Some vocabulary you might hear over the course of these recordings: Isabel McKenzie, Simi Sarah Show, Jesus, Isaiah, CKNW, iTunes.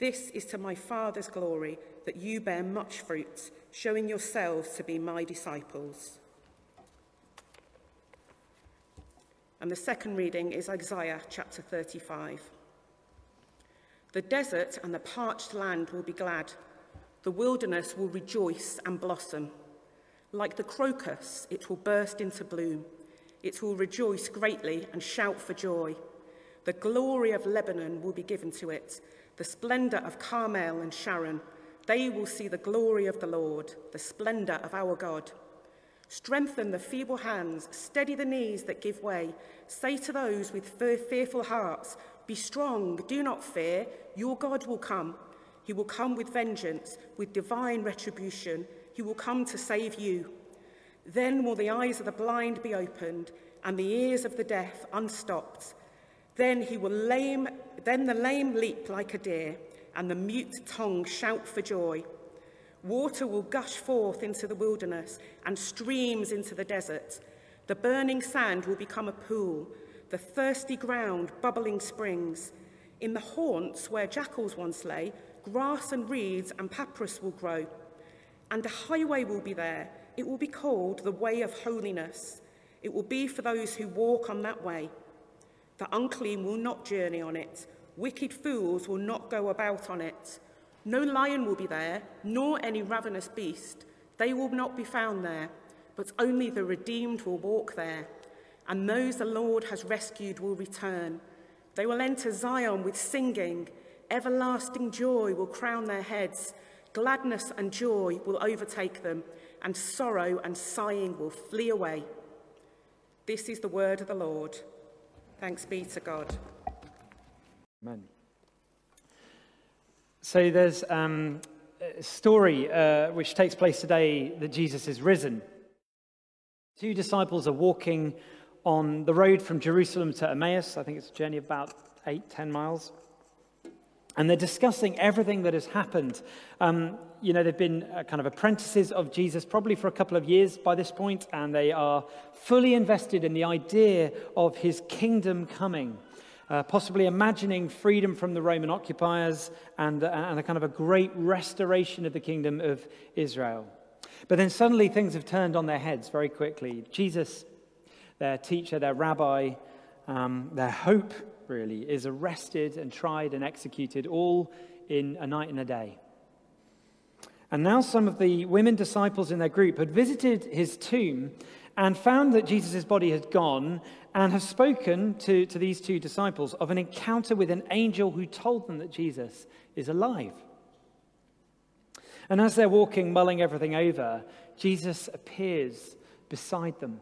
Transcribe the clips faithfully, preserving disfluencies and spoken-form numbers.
This is to my Father's glory, that you bear much fruit, showing yourselves to be my disciples. And the second reading is Isaiah chapter thirty-five. The desert and the parched land will be glad. The wilderness will rejoice and blossom. Like the crocus, it will burst into bloom. It will rejoice greatly and shout for joy. The glory of Lebanon will be given to it, the splendor of Carmel and Sharon. They will see the glory of the Lord, the splendor of our God. Strengthen the feeble hands, steady the knees that give way. Say to those with fearful hearts, be strong, do not fear, your God will come. He will come with vengeance, with divine retribution. He will come to save you. Then will the eyes of the blind be opened, and the ears of the deaf unstopped. Then he will lame, then the lame leap like a deer, and the mute tongue shout for joy. Water will gush forth into the wilderness, and streams into the desert. The burning sand will become a pool, the thirsty ground, bubbling springs. In the haunts where jackals once lay, grass and reeds and papyrus will grow. And a highway will be there. It will be called the way of holiness. It will be for those who walk on that way. The unclean will not journey on it. Wicked fools will not go about on it. No lion will be there, nor any ravenous beast. They will not be found there, but only the redeemed will walk there. And those the Lord has rescued will return. They will enter Zion with singing. Everlasting joy will crown their heads. Gladness and joy will overtake them, and sorrow and sighing will flee away. This is the word of the Lord. Thanks be to God. Amen. So there's um, a story uh, which takes place today that Jesus is risen. Two disciples are walking on the road from Jerusalem to Emmaus. I think it's a journey of about eight, ten miles. And they're discussing everything that has happened. Um, you know, they've been uh, kind of apprentices of Jesus, probably for a couple of years by this point, and they are fully invested in the idea of his kingdom coming, uh, possibly imagining freedom from the Roman occupiers and, uh, and a kind of a great restoration of the kingdom of Israel. But then suddenly things have turned on their heads very quickly. Jesus, their teacher, their rabbi, um, their hope, really, is arrested and tried and executed all in a night and a day. And now some of the women disciples in their group had visited his tomb and found that Jesus' body had gone and have spoken to, to these two disciples of an encounter with an angel who told them that Jesus is alive. And as they're walking, mulling everything over, Jesus appears beside them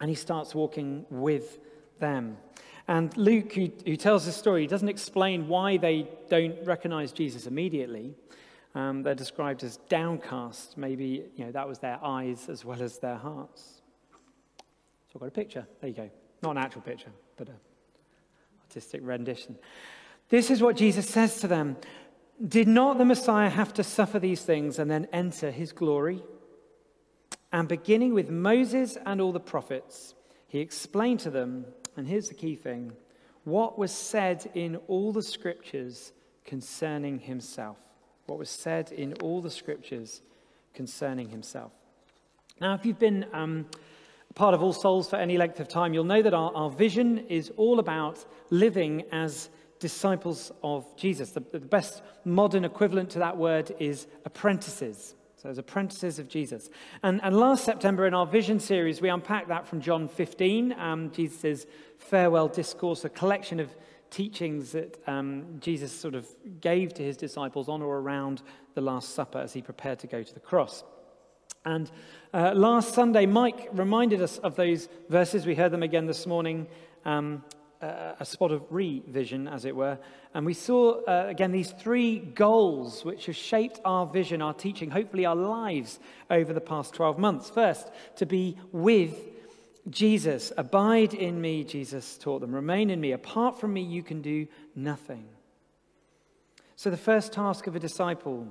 and he starts walking with them. And Luke, who, who tells this story, doesn't explain why they don't recognize Jesus immediately. Um, they're described as downcast. Maybe, you know, that was their eyes as well as their hearts. So I've got a picture. There you go. Not an actual picture, but an artistic rendition. This is what Jesus says to them. Did not the Messiah have to suffer these things and then enter his glory? And beginning with Moses and all the prophets, he explained to them, and here's the key thing, what was said in all the scriptures concerning himself. What was said in all the scriptures concerning himself. Now, if you've been um, part of All Souls for any length of time, you'll know that our, our vision is all about living as disciples of Jesus. The, the best modern equivalent to that word is apprentices. So as apprentices of Jesus. And, and last September in our vision series, we unpacked that from John fifteen, um, Jesus' farewell discourse, a collection of teachings that um, Jesus sort of gave to his disciples on or around the Last Supper as he prepared to go to the cross. And uh, last Sunday, Mike reminded us of those verses. We heard them again this morning, um, uh, a spot of re-vision, as it were. And we saw, uh, again, these three goals which have shaped our vision, our teaching, hopefully our lives over the past twelve months. First, to be with Jesus. Abide in me, Jesus taught them. Remain in me. Apart from me, you can do nothing. So the first task of a disciple: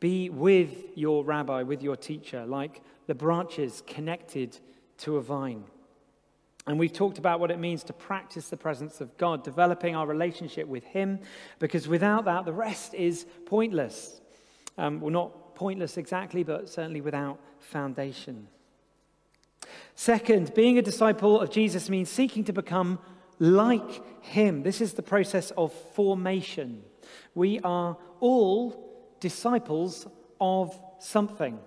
be with your rabbi, with your teacher, like the branches connected to a vine. And we've talked about what it means to practice the presence of God, developing our relationship with him, because without that, the rest is pointless. Um, well, not pointless exactly, but certainly without foundation. Second, being a disciple of Jesus means seeking to become like him. This is the process of formation. We are all disciples of something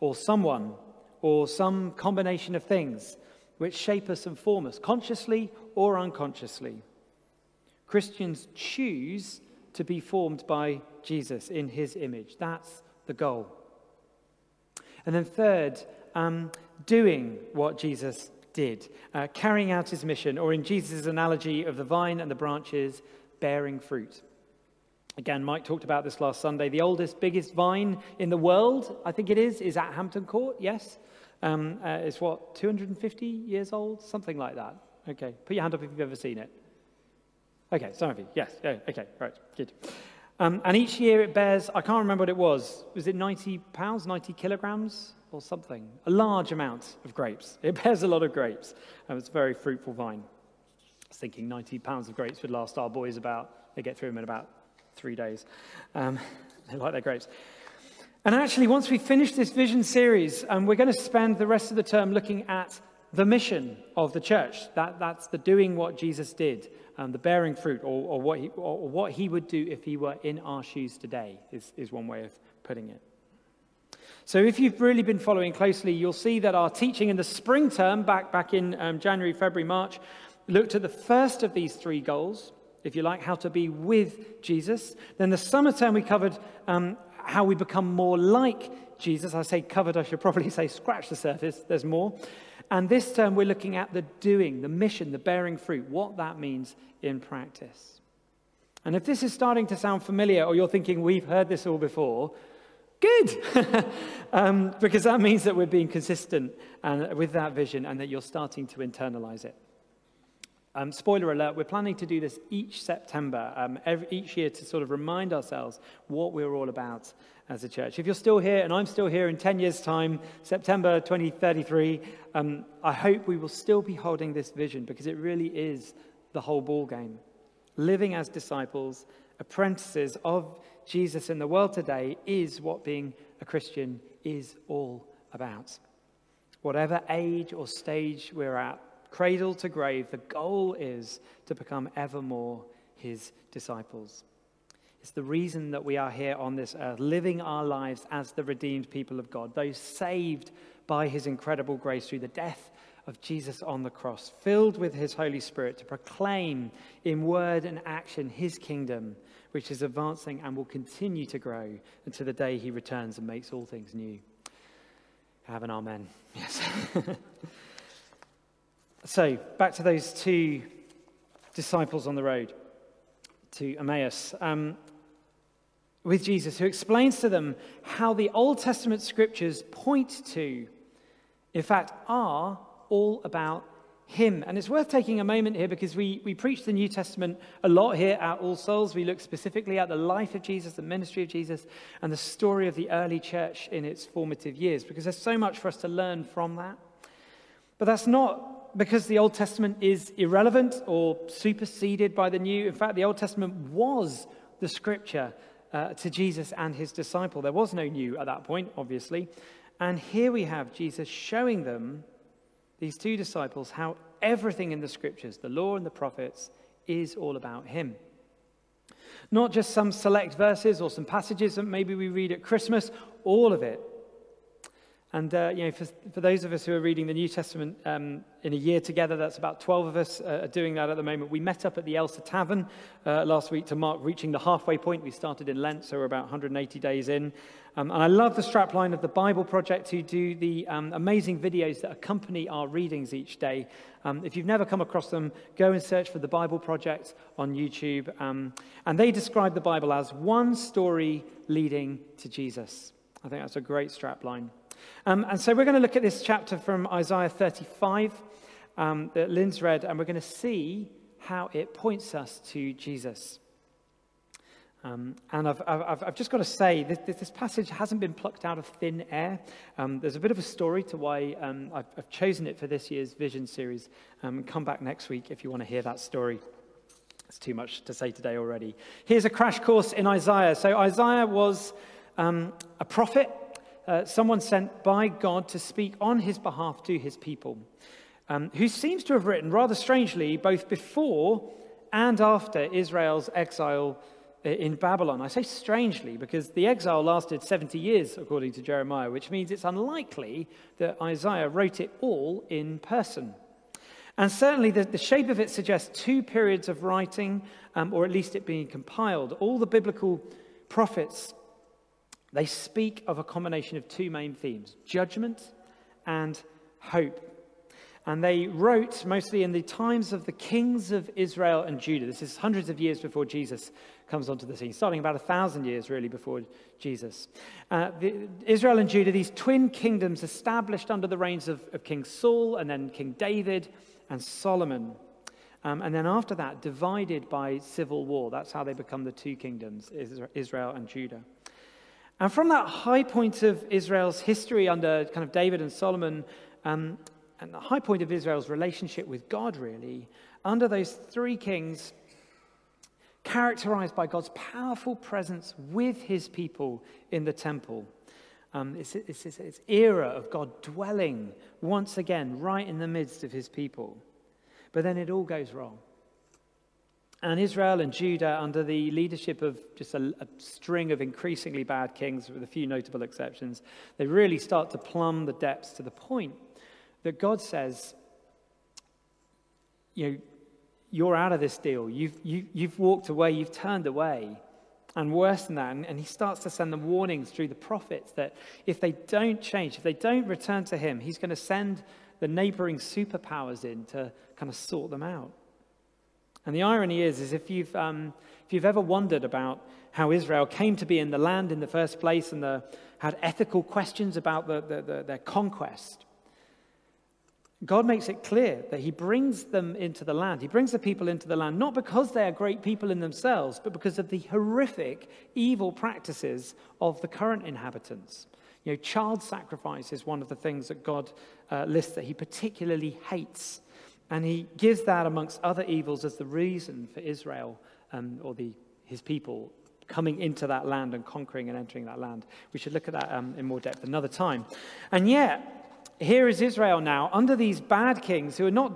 or someone or some combination of things which shape us and form us, consciously or unconsciously. Christians choose to be formed by Jesus in his image. That's the goal. And then third, um, doing what Jesus did, uh, carrying out his mission, or in Jesus' analogy of the vine and the branches, bearing fruit. Again, Mike talked about this last Sunday. The oldest, biggest vine in the world, I think it is, is at Hampton Court, yes? Um, uh, it's what, two hundred fifty years old? Something like that. Okay, put your hand up if you've ever seen it. Okay, some of you, yes. Oh, okay, right, good. Um, and each year it bears, I can't remember what it was. Was it ninety pounds, ninety kilograms or something? A large amount of grapes. It bears a lot of grapes. Um, it's a very fruitful vine. I was thinking ninety pounds of grapes would last our boys about, they get through them in about three days. Um, they like their grapes. And actually, once we finish this vision series, um, we're going to spend the rest of the term looking at the mission of the church. That, that's the doing what Jesus did, um, the bearing fruit, or, or, what he, or what he would do if he were in our shoes today, is, is one way of putting it. So if you've really been following closely, you'll see that our teaching in the spring term, back, back in um, January, February, March, looked at the first of these three goals, if you like, how to be with Jesus. Then the summer term we covered um, how we become more like Jesus. I say covered, I should probably say scratch the surface, there's more. And this term we're looking at the doing, the mission, the bearing fruit, what that means in practice. And if this is starting to sound familiar, or you're thinking we've heard this all before, good, um, because that means that we're being consistent and with that vision and that you're starting to internalize it. Um, spoiler alert, we're planning to do this each September, um, every, each year, to sort of remind ourselves what we're all about as a church. If you're still here, and I'm still here in ten years' time, September twenty thirty-three, um, I hope we will still be holding this vision, because it really is the whole ball game. Living as disciples, apprentices of Jesus in the world today is what being a Christian is all about. Whatever age or stage we're at, cradle to grave, the goal is to become ever more his disciples. It's the reason that we are here on this earth, living our lives as the redeemed people of God, those saved by his incredible grace through the death of Jesus on the cross, filled with his Holy Spirit to proclaim in word and action his kingdom, which is advancing and will continue to grow until the day he returns and makes all things new. Have an amen. Yes. So, back to those two disciples on the road to Emmaus um, with Jesus, who explains to them how the Old Testament scriptures point to, in fact, are all about him. And it's worth taking a moment here, because we, we preach the New Testament a lot here at All Souls. We look specifically at the life of Jesus, the ministry of Jesus, and the story of the early church in its formative years, because there's so much for us to learn from that. But that's not because the Old Testament is irrelevant or superseded by the New. In fact, the Old Testament was the scripture uh, to Jesus and his disciple. There was no new at that point, obviously. And here we have Jesus showing them, these two disciples, how everything in the scriptures, the law and the prophets, is all about him. Not just some select verses or some passages that maybe we read at Christmas, all of it. And, uh, you know, for, for those of us who are reading the New Testament um, in a year together, that's about twelve of us uh, are doing that at the moment. We met up at the Elster Tavern uh, last week to mark reaching the halfway point. We started in Lent, so we're about one hundred eighty days in. Um, and I love the strapline of the Bible Project, who do the um, amazing videos that accompany our readings each day. Um, if you've never come across them, go and search for the Bible Project on YouTube. Um, and they describe the Bible as one story leading to Jesus. I think that's a great strapline. Um, and so we're going to look at this chapter from Isaiah thirty-five um, that Lynn's read, and we're going to see how it points us to Jesus. Um, and I've, I've, I've just got to say, this, this passage hasn't been plucked out of thin air. Um, there's a bit of a story to why um, I've, I've chosen it for this year's Vision series. Um, come back next week if you want to hear that story. It's too much to say today already. Here's a crash course in Isaiah. So Isaiah was um, a prophet. Uh, someone sent by God to speak on his behalf to his people, um, who seems to have written, rather strangely, both before and after Israel's exile in Babylon. I say strangely because the exile lasted seventy years, according to Jeremiah, which means it's unlikely that Isaiah wrote it all in person. And certainly the, the shape of it suggests two periods of writing, um, or at least it being compiled. All the biblical prophets, they speak of a combination of two main themes, judgment and hope. And they wrote mostly in the times of the kings of Israel and Judah. This is hundreds of years before Jesus comes onto the scene, starting about a thousand years really before Jesus. Uh, the, Israel and Judah, these twin kingdoms established under the reigns of, of King Saul and then King David and Solomon. Um, and then after that, divided by civil war. That's how they become the two kingdoms, Israel and Judah. And from that high point of Israel's history under kind of David and Solomon, um, and the high point of Israel's relationship with God, really, under those three kings, characterized by God's powerful presence with his people in the temple. Um, it's this era of God dwelling once again right in the midst of his people. But then it all goes wrong. And Israel and Judah, under the leadership of just a, a string of increasingly bad kings, with a few notable exceptions, they really start to plumb the depths to the point that God says, you know, you're out of this deal. You've, you, you've walked away. You've turned away. And worse than that, and, and he starts to send them warnings through the prophets that if they don't change, if they don't return to him, he's going to send the neighboring superpowers in to kind of sort them out. And the irony is, is if you've um, if you've ever wondered about how Israel came to be in the land in the first place and the, had ethical questions about the, the, the, their conquest, God makes it clear that he brings them into the land. He brings the people into the land, not because they are great people in themselves, but because of the horrific evil practices of the current inhabitants. You know, child sacrifice is one of the things that God uh, lists that he particularly hates. And he gives that, amongst other evils, as the reason for Israel um, or the, his people coming into that land and conquering and entering that land. We should look at that um, in more depth another time. And yet, here is Israel now under these bad kings who are not,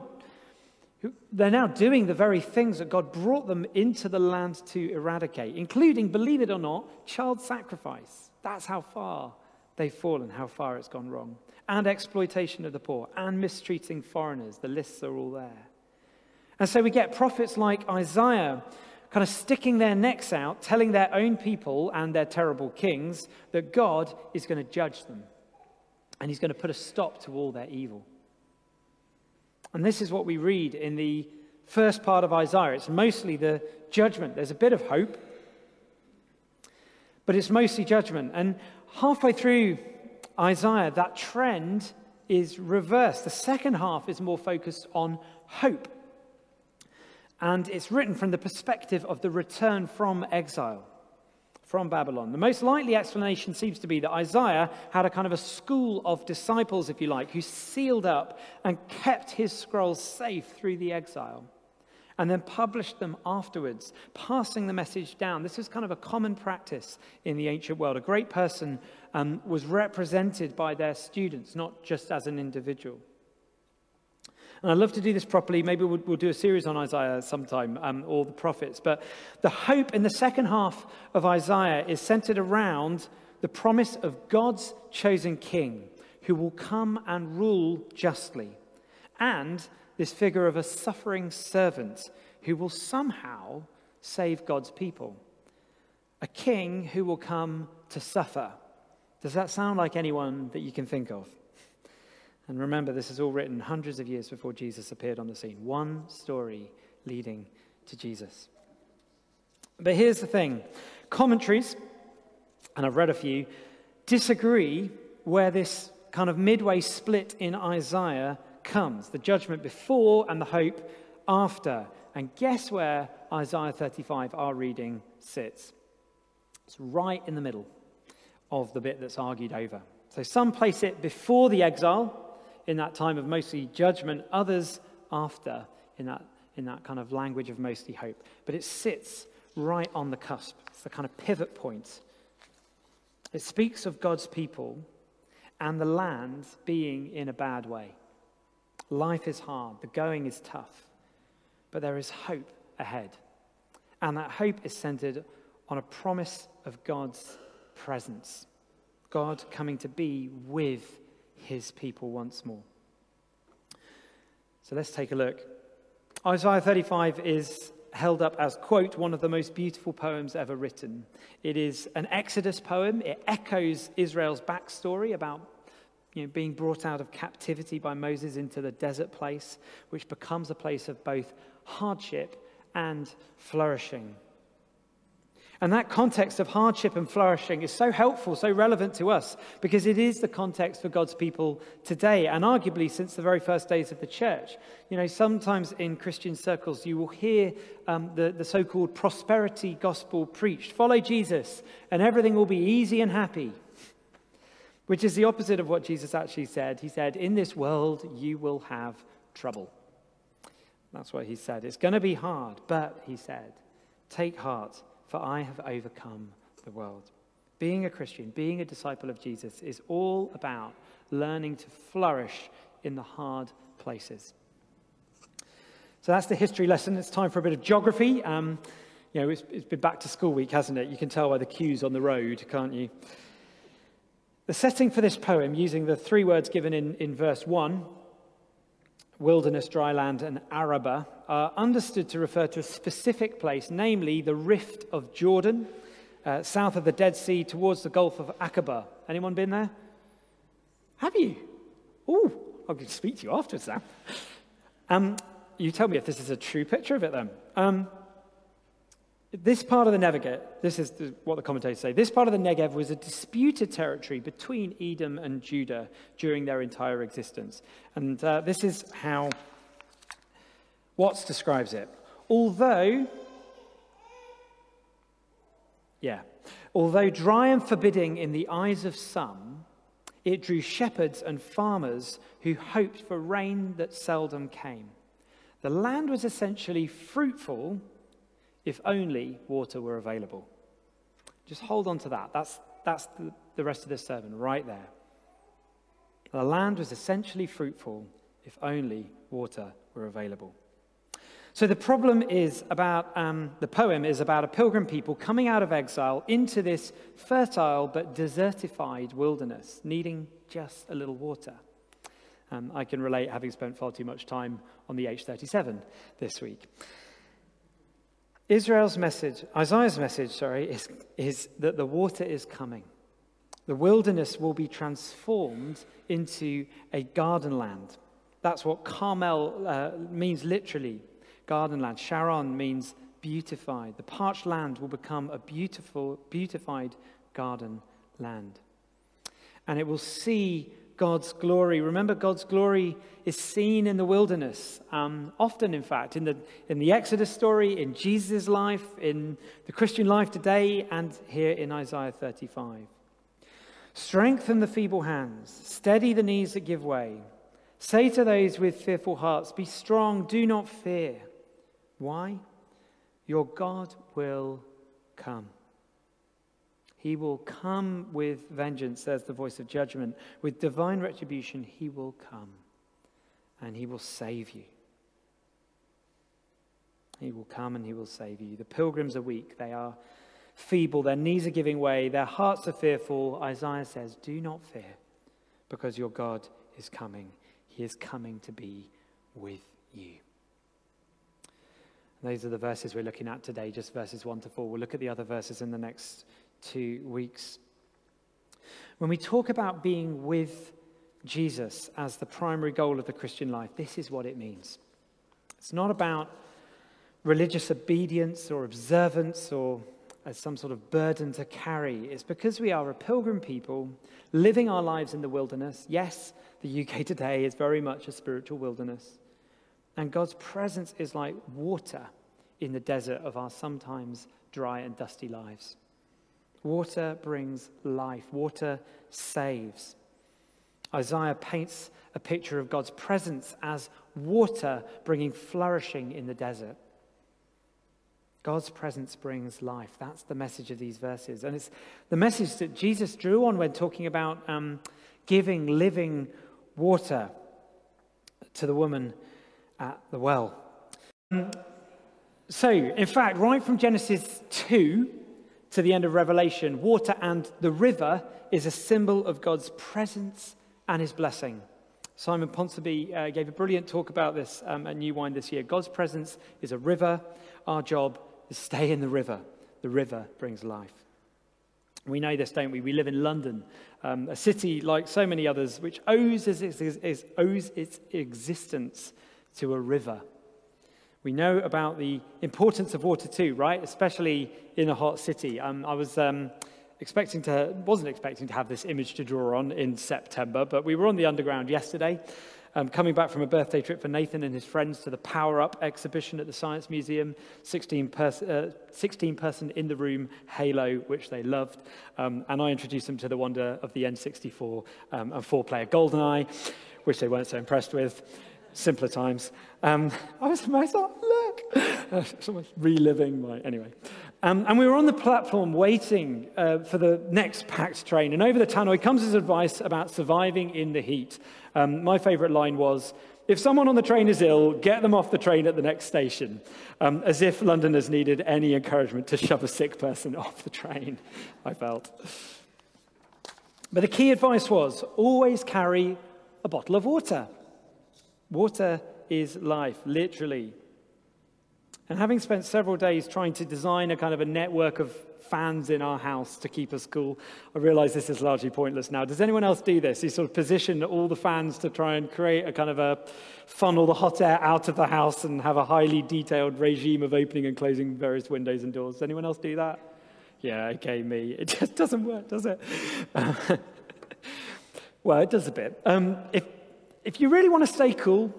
who, they're now doing the very things that God brought them into the land to eradicate, including, believe it or not, child sacrifice. That's how far they've fallen, how far it's gone wrong. And exploitation of the poor, and mistreating foreigners. The lists are all there. And so we get prophets like Isaiah kind of sticking their necks out, telling their own people and their terrible kings that God is going to judge them. And he's going to put a stop to all their evil. And this is what we read in the first part of Isaiah. It's mostly the judgment. There's a bit of hope, but it's mostly judgment. And halfway through Isaiah, that trend is reversed. The second half is more focused on hope. And it's written from the perspective of the return from exile, from Babylon. The most likely explanation seems to be that Isaiah had a kind of a school of disciples, if you like, who sealed up and kept his scrolls safe through the exile, and then published them afterwards, passing the message down. This was kind of a common practice in the ancient world. A great person um, was represented by their students, not just as an individual. And I'd love to do this properly. Maybe we'll, we'll do a series on Isaiah sometime, um, or the prophets. But the hope in the second half of Isaiah is centered around the promise of God's chosen king who will come and rule justly. And this figure of a suffering servant who will somehow save God's people. A king who will come to suffer. Does that sound like anyone that you can think of? And remember, this is all written hundreds of years before Jesus appeared on the scene. One story leading to Jesus. But here's the thing. Commentaries, and I've read a few, disagree where this kind of midway split in Isaiah comes. The judgment before and the hope after. And guess where Isaiah thirty-five, our reading, sits? It's right in the middle of the bit that's argued over. So some place it before the exile, in that time of mostly judgment, others after, in that in that kind of language of mostly hope. But it sits right on the cusp. It's the kind of pivot point. It speaks of God's people and the land being in a bad way. Life is hard. The going is tough. But there is hope ahead. And that hope is centered on a promise of God's presence. God coming to be with his people once more. So let's take a look. Isaiah thirty-five is held up as, quote, one of the most beautiful poems ever written. It is an Exodus poem. It echoes Israel's backstory about, you know, being brought out of captivity by Moses into the desert place, which becomes a place of both hardship and flourishing. And that context of hardship and flourishing is so helpful, so relevant to us, because it is the context for God's people today, and arguably since the very first days of the church. You know, sometimes in Christian circles, you will hear um, the, the so-called prosperity gospel preached. Follow Jesus, and everything will be easy and happy, which is the opposite of what Jesus actually said. He said, in this world, you will have trouble. That's what he said. It's going to be hard, but he said, take heart. For I have overcome the world. Being a Christian, being a disciple of Jesus is all about learning to flourish in the hard places. So that's the history lesson. It's time for a bit of geography. Um, you know, it's, it's been back to school week, hasn't it? You can tell by the cues on the road, can't you? The setting for this poem, using the three words given in, in verse one, wilderness, dry land, and Arabah, are understood to refer to a specific place, namely the Rift of Jordan, uh, south of the Dead Sea, towards the Gulf of Aqaba. Anyone been there? Have you? Oh, I can speak to you afterwards, Sam. Um, you tell me if this is a true picture of it, then. Um, this part of the Negev, this is the, what the commentators say, this part of the Negev was a disputed territory between Edom and Judah during their entire existence. And uh, this is how Watts describes it. Although, yeah, although dry and forbidding in the eyes of some, it drew shepherds and farmers who hoped for rain that seldom came. The land was essentially fruitful if only water were available. Just hold on to that. That's, that's the rest of this sermon right there. The land was essentially fruitful if only water were available. So the problem is about, um, the poem is about a pilgrim people coming out of exile into this fertile but desertified wilderness, needing just a little water. Um, I can relate, having spent far too much time on the H thirty-seven this week. Israel's message, Isaiah's message, sorry, is, is that the water is coming. The wilderness will be transformed into a garden land. That's what Carmel uh, means literally, garden land. Sharon means beautified. The parched land will become a beautiful, beautified garden land. And it will see God's glory. Remember, God's glory is seen in the wilderness. Um, often, in fact, in the in the Exodus story, in Jesus' life, in the Christian life today, and here in Isaiah thirty-five. Strengthen the feeble hands. Steady the knees that give way. Say to those with fearful hearts, be strong, do not fear. Why? Your God will come. He will come with vengeance, says the voice of judgment. With divine retribution, he will come. and he will save you. He will come and he will save you. The pilgrims are weak. They are feeble. Their knees are giving way. Their hearts are fearful. Isaiah says, do not fear, because your God is coming. He is coming to be with you. And those are the verses we're looking at today, just verses one to four. We'll look at the other verses in the next two weeks. When we talk about being with Jesus as the primary goal of the Christian life, this is what it means. It's not about religious obedience or observance or as some sort of burden to carry. It's because we are a pilgrim people living our lives in the wilderness. Yes, the U K today is very much a spiritual wilderness. And God's presence is like water in the desert of our sometimes dry and dusty lives. Water brings life. Water saves. Isaiah paints a picture of God's presence as water bringing flourishing in the desert. God's presence brings life. That's the message of these verses. And it's the message that Jesus drew on when talking about um, giving living water to the woman at the well. So, in fact, right from Genesis two to the end of Revelation, water and the river is a symbol of God's presence and his blessing. Simon Ponsonby uh, gave a brilliant talk about this um, at New Wine this year. God's presence is a river. Our job is stay in the river. The river brings life. We know this, don't we? We live in London, um, a city like so many others, which owes its, its, its, owes its existence to a river. We know about the importance of water too, right? Especially in a hot city. Um, I was um, expecting to, wasn't expecting to have this image to draw on in September, but we were on the Underground yesterday, um, coming back from a birthday trip for Nathan and his friends to the Power Up exhibition at the Science Museum. sixteen person in the room Halo, which they loved, um, and I introduced them to the wonder of the N sixty-four um, and four-player GoldenEye, which they weren't so impressed with. Simpler times. Um, I was myself, look, someone's reliving my, anyway. Um, and we were on the platform waiting uh, for the next packed train. And over the tannoy comes his advice about surviving in the heat. Um, my favourite line was, if someone on the train is ill, get them off the train at the next station. Um, as if Londoners needed any encouragement to shove a sick person off the train, I felt. But the key advice was, always carry a bottle of water. Water is life, literally. And having spent several days trying to design a kind of a network of fans in our house to keep us cool, I realize this is largely pointless now. Does anyone else do this? You sort of position all the fans to try and create a kind of a funnel the hot air out of the house and have a highly detailed regime of opening and closing various windows and doors. Does anyone else do that? Yeah, okay, me. It just doesn't work, does it? Well, it does a bit. Um, if If you really want to stay cool,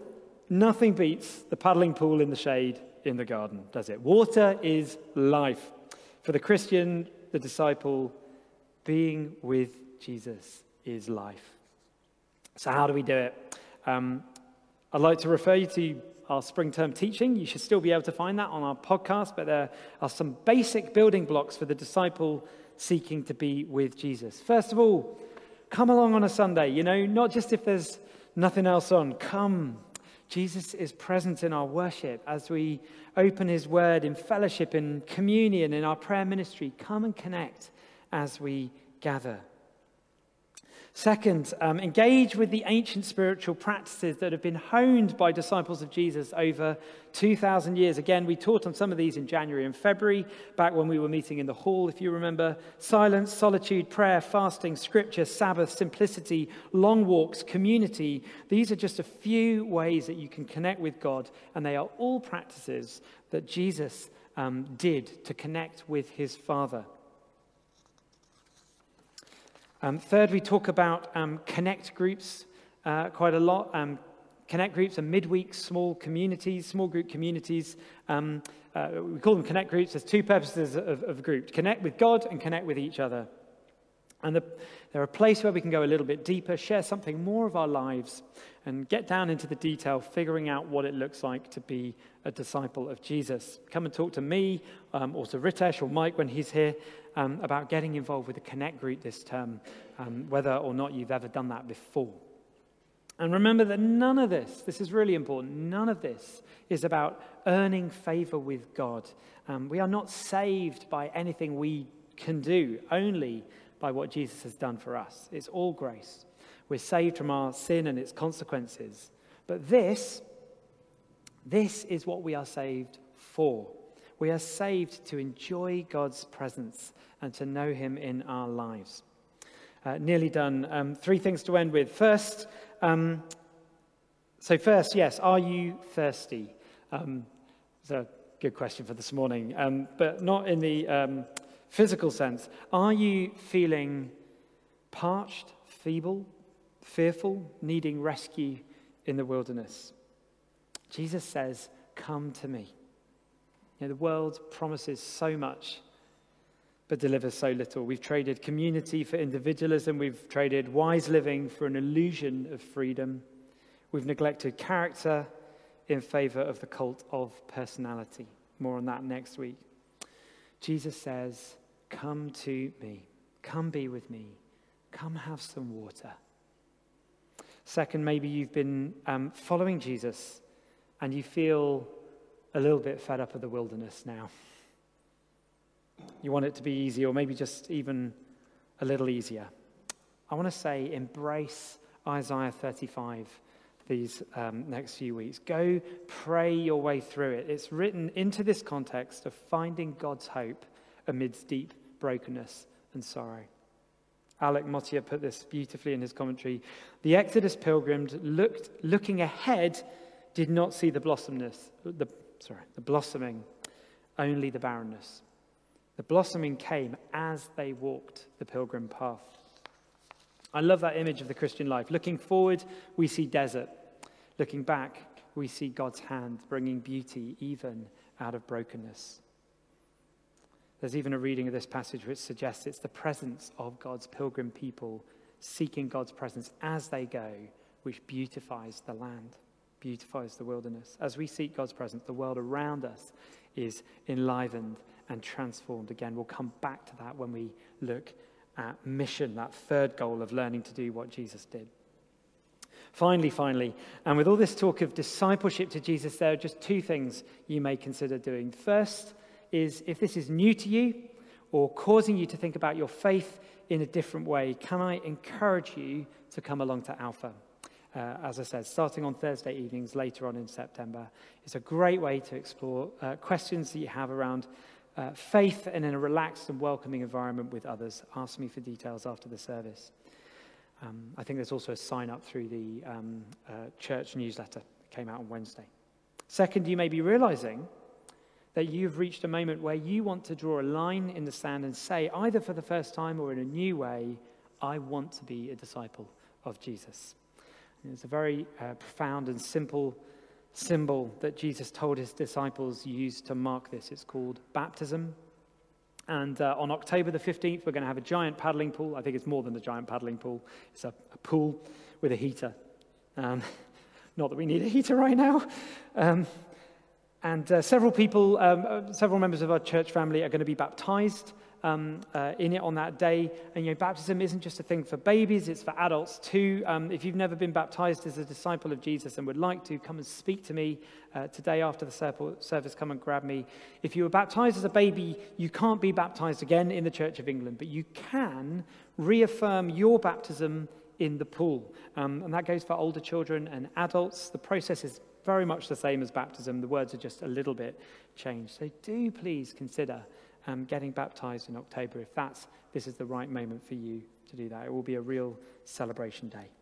nothing beats the paddling pool in the shade in the garden, does it? Water is life. For the Christian, the disciple, being with Jesus is life. So how do we do it? Um, I'd like to refer you to our spring term teaching. You should still be able to find that on our podcast, but there are some basic building blocks for the disciple seeking to be with Jesus. First of all, come along on a Sunday, you know, not just if there's nothing else on. Come. Jesus is present in our worship as we open his word in fellowship, in communion, in our prayer ministry. Come and connect as we gather. Second, um, engage with the ancient spiritual practices that have been honed by disciples of Jesus over two thousand years. Again, we taught on some of these in January and February, back when we were meeting in the hall, if you remember. Silence, solitude, prayer, fasting, scripture, Sabbath, simplicity, long walks, community. These are just a few ways that you can connect with God, and they are all practices that Jesus um, did to connect with his Father. Um, third, we talk about um, connect groups uh, quite a lot. Um, connect groups are midweek small communities, small group communities. Um, uh, we call them connect groups. There's two purposes of, of groups: connect with God and connect with each other. And the, they're a place where we can go a little bit deeper, share something more of our lives, and get down into the detail, figuring out what it looks like to be a disciple of Jesus. Come and talk to me um, or to Ritesh or Mike when he's here um, about getting involved with a Connect group this term, um, whether or not you've ever done that before. And remember that none of this, this is really important, none of this is about earning favor with God. Um, we are not saved by anything we can do, only by what Jesus has done for us. It's all grace. We're saved from our sin and its consequences. But this, this is what we are saved for. We are saved to enjoy God's presence and to know him in our lives. Uh, nearly done. Um, three things to end with. First, um, so first, yes, are you thirsty? Um, it's a good question for this morning, um, but not in the um, physical sense. Are you feeling parched, feeble, fearful, needing rescue in the wilderness? Jesus says, come to me. You know, the world promises so much, but delivers so little. We've traded community for individualism. We've traded wise living for an illusion of freedom. We've neglected character in favor of the cult of personality. More on that next week. Jesus says, come to me. Come be with me. Come have some water. Second, maybe you've been um, following Jesus and you feel a little bit fed up of the wilderness now. You want it to be easy, or maybe just even a little easier. I want to say embrace Isaiah thirty-five these um, next few weeks. Go pray your way through it. It's written into this context of finding God's hope amidst deep brokenness and sorrow. Alec Motia put this beautifully in his commentary. The Exodus pilgrims looked, looking ahead, did not see the blossominess, the, sorry, the blossoming, only the barrenness. The blossoming came as they walked the pilgrim path. I love that image of the Christian life. Looking forward, we see desert. Looking back, we see God's hand bringing beauty even out of brokenness. There's even a reading of this passage which suggests it's the presence of God's pilgrim people seeking God's presence as they go, which beautifies the land, beautifies the wilderness. As we seek God's presence, the world around us is enlivened and transformed again. We'll come back to that when we look at mission, that third goal of learning to do what Jesus did. Finally, finally, and with all this talk of discipleship to Jesus, there are just two things you may consider doing. First is, if this is new to you or causing you to think about your faith in a different way, can I encourage you to come along to Alpha? Uh, as I said, starting on Thursday evenings later on in September. It's a great way to explore uh, questions that you have around Uh, faith, and in a relaxed and welcoming environment with others. Ask me for details after the service. Um, I think there's also a sign up through the um, uh, church newsletter that came out on Wednesday. Second, you may be realizing that you've reached a moment where you want to draw a line in the sand and say, either for the first time or in a new way, I want to be a disciple of Jesus. And it's a very uh, profound and simple symbol that Jesus told his disciples used to mark this. It's called baptism. And uh, on October the fifteenth, we're going to have a giant paddling pool. I think it's more than a giant paddling pool. It's a, a pool with a heater. Um, not that we need a heater right now. Um, and uh, several people, um, several members of our church family are going to be baptized Um, uh, in it on that day. And you know, baptism isn't just a thing for babies, it's for adults too. Um, if you've never been baptized as a disciple of Jesus and would like to, come and speak to me uh, today after the service. Come and grab me. If you were baptized as a baby, you can't be baptized again in the Church of England, but you can reaffirm your baptism in the pool. Um, and that goes for older children and adults. The process is very much the same as baptism. The words are just a little bit changed. So do please consider Um, getting baptized in October, if that's this is the right moment for you to do that. It will be a real celebration day.